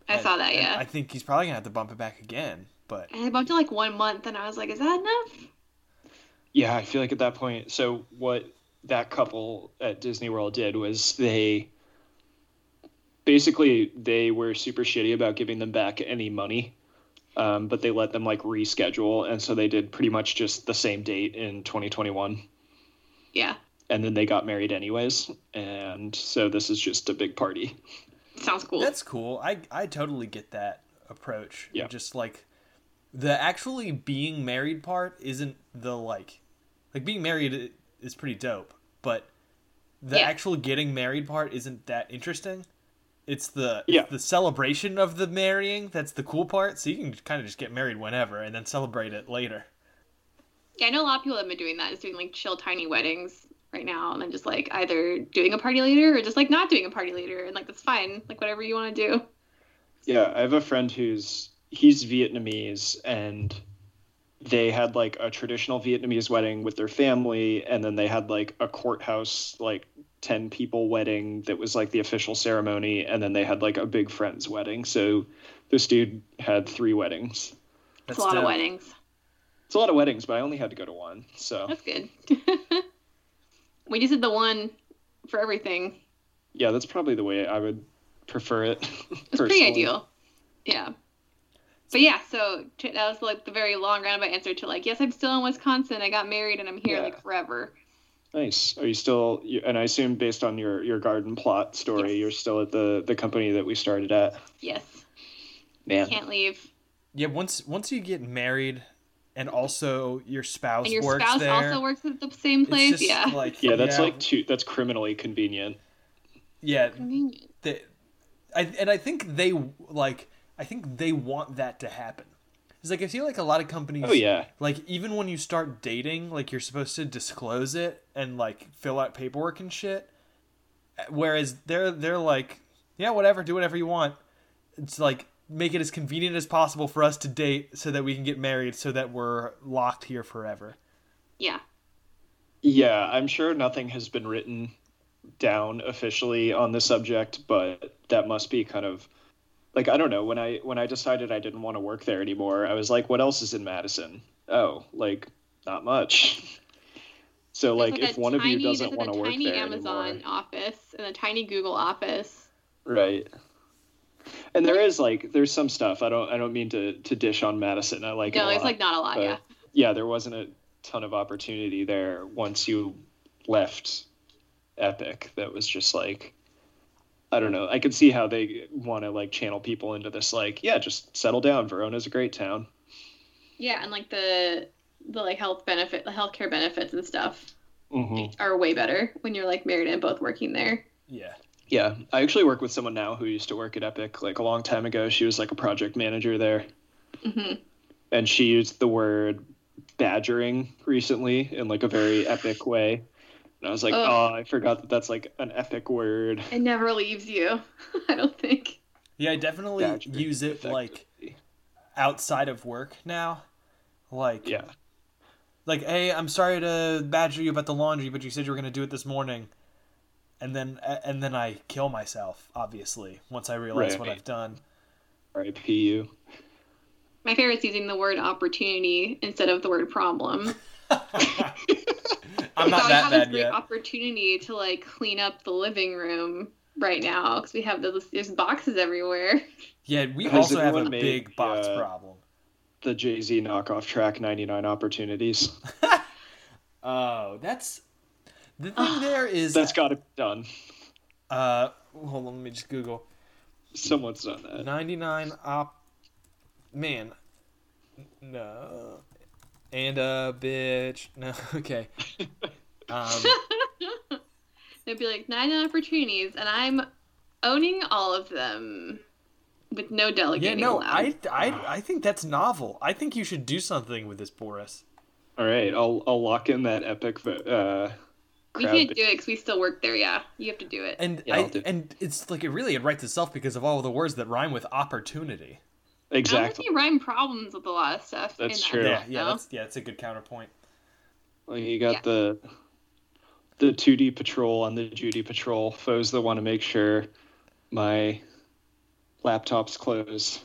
I saw that, yeah. I think he's probably going to have to bump it back again. But I bumped it like 1 month, and I was like, is that enough? Yeah, I feel like at that point, so what that couple at Disney World did was they were super shitty about giving them back any money, but they let them like reschedule, and so they did pretty much just the same date in 2021. Yeah. And then they got married anyways, and so this is just a big party. Sounds cool. That's cool. I totally get that approach. Yeah. Just like... The actually being married part isn't the like being married is pretty dope, but the actual getting married part isn't that interesting. It's the celebration of the marrying that's the cool part. So you can kind of just get married whenever and then celebrate it later. Yeah, I know a lot of people have been doing that. It's doing like chill tiny weddings right now, and then just like either doing a party later or just like not doing a party later, and like that's fine, like whatever you want to do. Yeah, I have a friend he's Vietnamese, and they had like a traditional Vietnamese wedding with their family, and then they had like a courthouse, like 10 people wedding that was like the official ceremony, and then they had like a big friend's wedding. So this dude had 3 weddings. That's a lot of weddings. It's a lot of weddings, but I only had to go to one. So that's good. We just did the one for everything. Yeah, that's probably the way I would prefer it. It's pretty ideal. Yeah. But yeah, so that was like the very long roundabout answer to like, yes, I'm still in Wisconsin. I got married and I'm here like forever. Nice. Are you still, and I assume based on your garden plot story, you're still at the company that we started at? Yes. Man. Can't leave. Yeah, once you get married and also your spouse works there. And your spouse also works at the same place, it's just like, that's criminally convenient. Yeah. Convenient. I think they want that to happen. It's like, I feel like a lot of companies, like even when you start dating, like you're supposed to disclose it and like fill out paperwork and shit. Whereas they're like, yeah, whatever, do whatever you want. It's like, make it as convenient as possible for us to date so that we can get married so that we're locked here forever. Yeah. Yeah. I'm sure nothing has been written down officially on the subject, but that must be kind of, like, I don't know, when I decided I didn't want to work there anymore, I was like, what else is in Madison? Oh, like, not much. So, like if one of you doesn't want to work there anymore. There's a tiny Amazon office and a tiny Google office. Right. And there is, like, there's some stuff. I don't mean to dish on Madison. I like it a lot. No, it's, like, not a lot, yeah. Yeah, there wasn't a ton of opportunity there once you left Epic. That was just, like, I don't know. I can see how they want to like channel people into this. Like, yeah, just settle down. Verona's a great town. Yeah, and like the like healthcare benefits and stuff are way better when you're like married and both working there. Yeah, yeah. I actually work with someone now who used to work at Epic like a long time ago. She was like a project manager there, and she used the word badgering recently in like a very epic way. And I was like, oh, I forgot that that's like an epic word. It never leaves you, I don't think. Yeah, I definitely use it like outside of work now. Like, like, hey, I'm sorry to badger you about the laundry, but you said you were going to do it this morning. And then I kill myself, obviously, once I realize what I've done. R.I.P. you. My favorite is using the word opportunity instead of the word problem. I'm not that bad yet. We have this great opportunity to like clean up the living room right now because we have there's boxes everywhere. Yeah, we also have a big box problem. The Jay-Z knockoff track 99 Opportunities. Oh, that's the thing. There is that's got to be done. Hold on, let me just Google. Someone's done that. 99 man, no. And a bitch. No, okay. They'd be like 9 opportunities, and I'm owning all of them with no delegating. Yeah, no, I think that's novel. I think you should do something with this, Boris. All right, I'll lock in that Epic. We can't do it because we still work there. Yeah, you have to do it. And yeah, and it's like it writes itself because of all the words that rhyme with opportunity. Exactly. I don't think you rhyme problems with a lot of stuff. That's true. That's a good counterpoint. Well, you got the 2D patrol on the Judy patrol. Foes that want to make sure my laptop's close.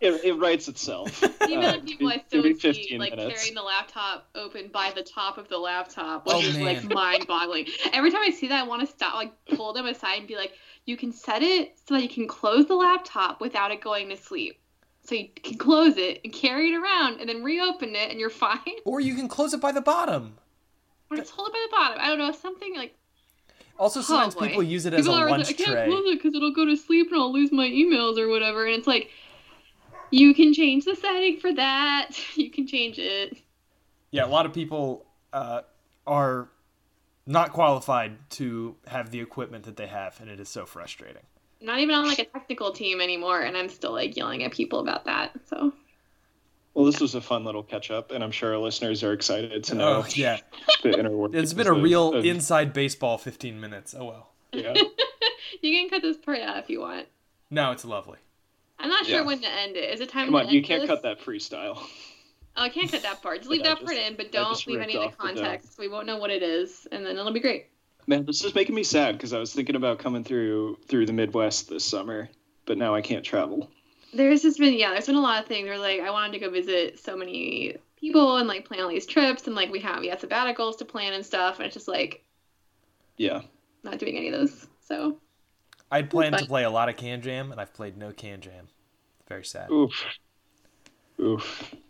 It writes itself. The amount of people I still see like carrying the laptop open by the top of the laptop, which is like mind-boggling. Every time I see that, I want to stop, like pull them aside and be like, you can set it so that you can close the laptop without it going to sleep. So you can close it and carry it around and then reopen it and you're fine. Or you can close it by the bottom. Or just hold it by the bottom. I don't know, something like... Also, sometimes people use it as a lunch tray. I can't close it because it'll go to sleep and I'll lose my emails or whatever. And it's like, you can change the setting for that. You can change it. Yeah, a lot of people are... not qualified to have the equipment that they have, and it is so frustrating. Not even on like a technical team anymore, and I'm still like yelling at people about that. So, well, this was a fun little catch up, and I'm sure our listeners are excited to know. Oh, yeah, the inner workings. It's been a real inside baseball 15 minutes. Oh well. Yeah. You can cut this part out if you want. No, it's lovely. I'm not sure when to end it. Is it time to end this? Come on, you can't cut that freestyle. Oh, I can't cut that part. Just leave that part in, but don't leave any of the context. We won't know what it is, and then it'll be great. Man, this is making me sad because I was thinking about coming through the Midwest this summer, but now I can't travel. There's been a lot of things where, like, I wanted to go visit so many people and, like, plan all these trips, and, like, we have sabbaticals to plan and stuff, and it's just, like, not doing any of those, so. I'd planned to play a lot of Can Jam, and I've played no Can Jam. Very sad. Oof.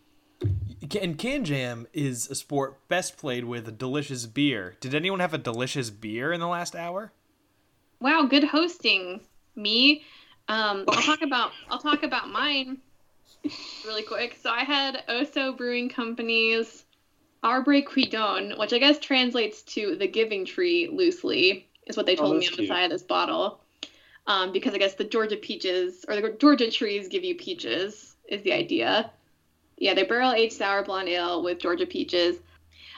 And Can Jam is a sport best played with a delicious beer. Did anyone have a delicious beer in the last hour? Wow, good hosting. Me? I'll talk about mine really quick. So I had Oso Brewing Company's Arbre Guidon, which I guess translates to the giving tree loosely, is what they told me on the side of this bottle. Because I guess the Georgia peaches, or the Georgia trees give you peaches, is the idea. Yeah, they barrel-aged sour blonde ale with Georgia peaches.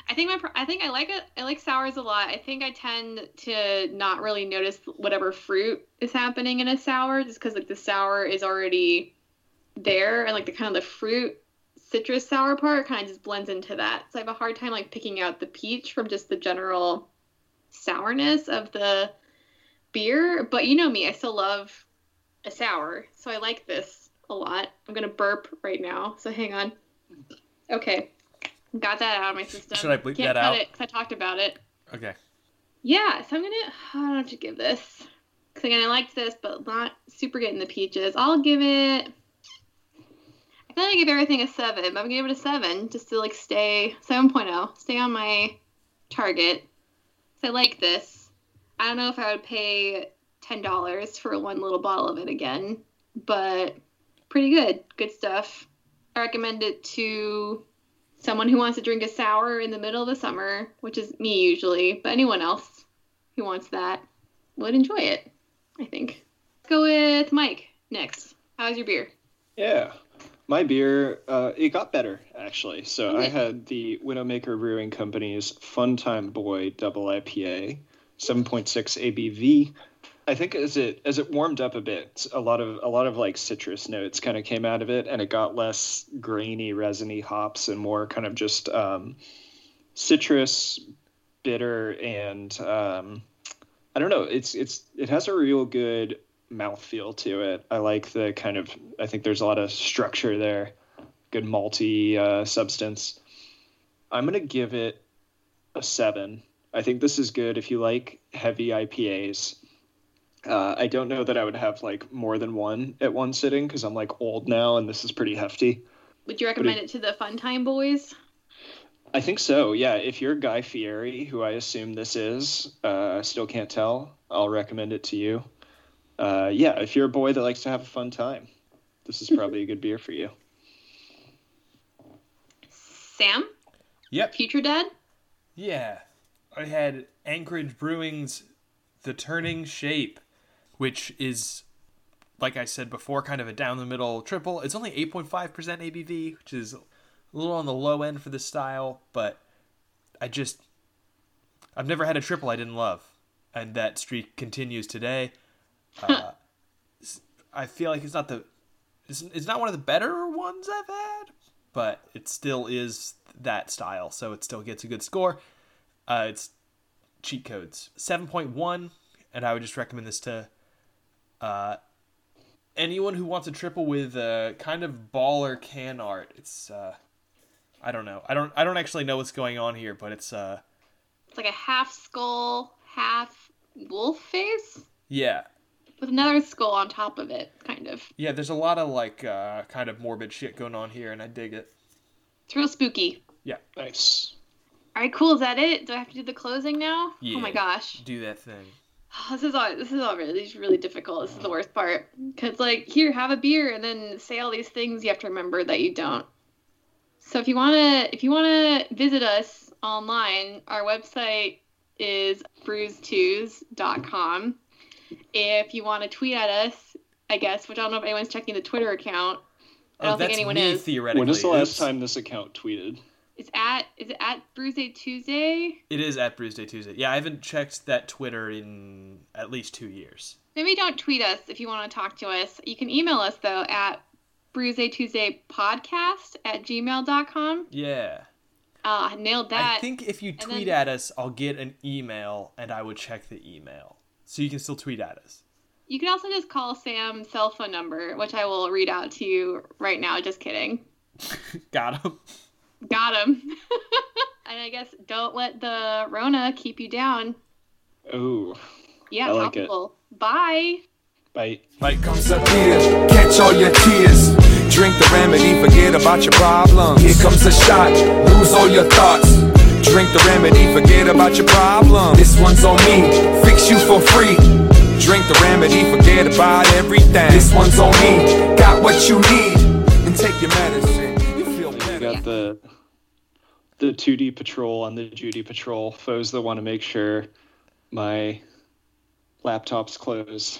I think I like it. I like sours a lot. I think I tend to not really notice whatever fruit is happening in a sour, just because, like, the sour is already there, and, like, the fruit citrus sour part kind of just blends into that. So I have a hard time, like, picking out the peach from just the general sourness of the beer. But you know me, I still love a sour, so I like this a lot. I'm gonna burp right now, so hang on. Okay, got that out of my system. Should I bleep that out? Because I talked about it. Okay. Yeah, so I don't have to give this, because again, I liked this, but not super getting the peaches. I'll give it. I feel like I give everything a 7, but I'm gonna give it a 7 just to, like, stay 7.0, stay on my target. So I like this. I don't know if I would pay $10 for one little bottle of it again, but pretty good. Good stuff. I recommend it to someone who wants to drink a sour in the middle of the summer, which is me usually, but anyone else who wants that would enjoy it, I think. Let's go with Mike next. How's your beer? Yeah, my beer, it got better, actually. So okay. I had the Widowmaker Brewing Company's Fun Time Boy Double IPA. 7.6 ABV. I think as it warmed up a bit, a lot of like citrus notes kind of came out of it, and it got less grainy, resiny hops and more kind of just citrus, bitter, and I don't know. It has a real good mouthfeel to it. I like the kind of, I think there's a lot of structure there, good malty substance. I'm gonna give it a 7. I think this is good if you like heavy IPAs. I don't know that I would have, like, more than one at one sitting, because I'm, like, old now and this is pretty hefty. Would you recommend it to the Fun Time Boys? I think so, yeah. If you're Guy Fieri, who I assume this is, I still can't tell, I'll recommend it to you. Yeah, if you're a boy that likes to have a fun time, this is probably a good beer for you. Sam? Yep. Future Dad? Yeah. I had Anchorage Brewing's The Turning Shape, which is, like I said before, kind of a down-the-middle triple. It's only 8.5% ABV, which is a little on the low end for this style, but I've never had a triple I didn't love, and that streak continues today. I feel like it's not one of the better ones I've had, but it still is that style, so it still gets a good score. It's cheat codes 7.1, and I would just recommend this to anyone who wants a triple with a kind of baller can art. It's I don't know. I don't actually know what's going on here, but it's like a half skull, half wolf face. Yeah, with another skull on top of it, kind of. Yeah, there's a lot of like kind of morbid shit going on here, and I dig it. It's real spooky. Yeah, nice. All right, cool. Is that it? Do I have to do the closing now? Yeah, oh my gosh. Do that thing. Oh, this is really difficult. This is the worst part. Because, like, here, have a beer, and then say all these things you have to remember that you don't. So if you wanna visit us online, our website is brewsday2s.com. If you want to tweet at us, I guess, which I don't know if anyone's checking the Twitter account. I don't think anyone is. Theoretically. When is the last time this account tweeted? Is it at Brewsday Tuesday? It is at Brewsday Tuesday. Yeah, I haven't checked that Twitter in at least 2 years. Maybe don't tweet us if you want to talk to us. You can email us, though, at brewsdaytuesdaypodcast@gmail.com. Yeah. I nailed that. I think if you tweet at us, I'll get an email, and I would check the email. So you can still tweet at us. You can also just call Sam's cell phone number, which I will read out to you right now. Just kidding. Got him. And I guess don't let the Rona keep you down. Oh. Yeah, helpful. Like bye. Bye. Bye. Comes a beer, catch all your tears. Drink the remedy, forget about your problems. Here comes a shot, lose all your thoughts. Drink the remedy, forget about your problem. This one's on me, fix you for free. Drink the remedy, forget about everything. This one's on me, got what you need. And take your medicine, you feel better. You got the 2D patrol and the Judy patrol. Foes that want to make sure my laptop's close.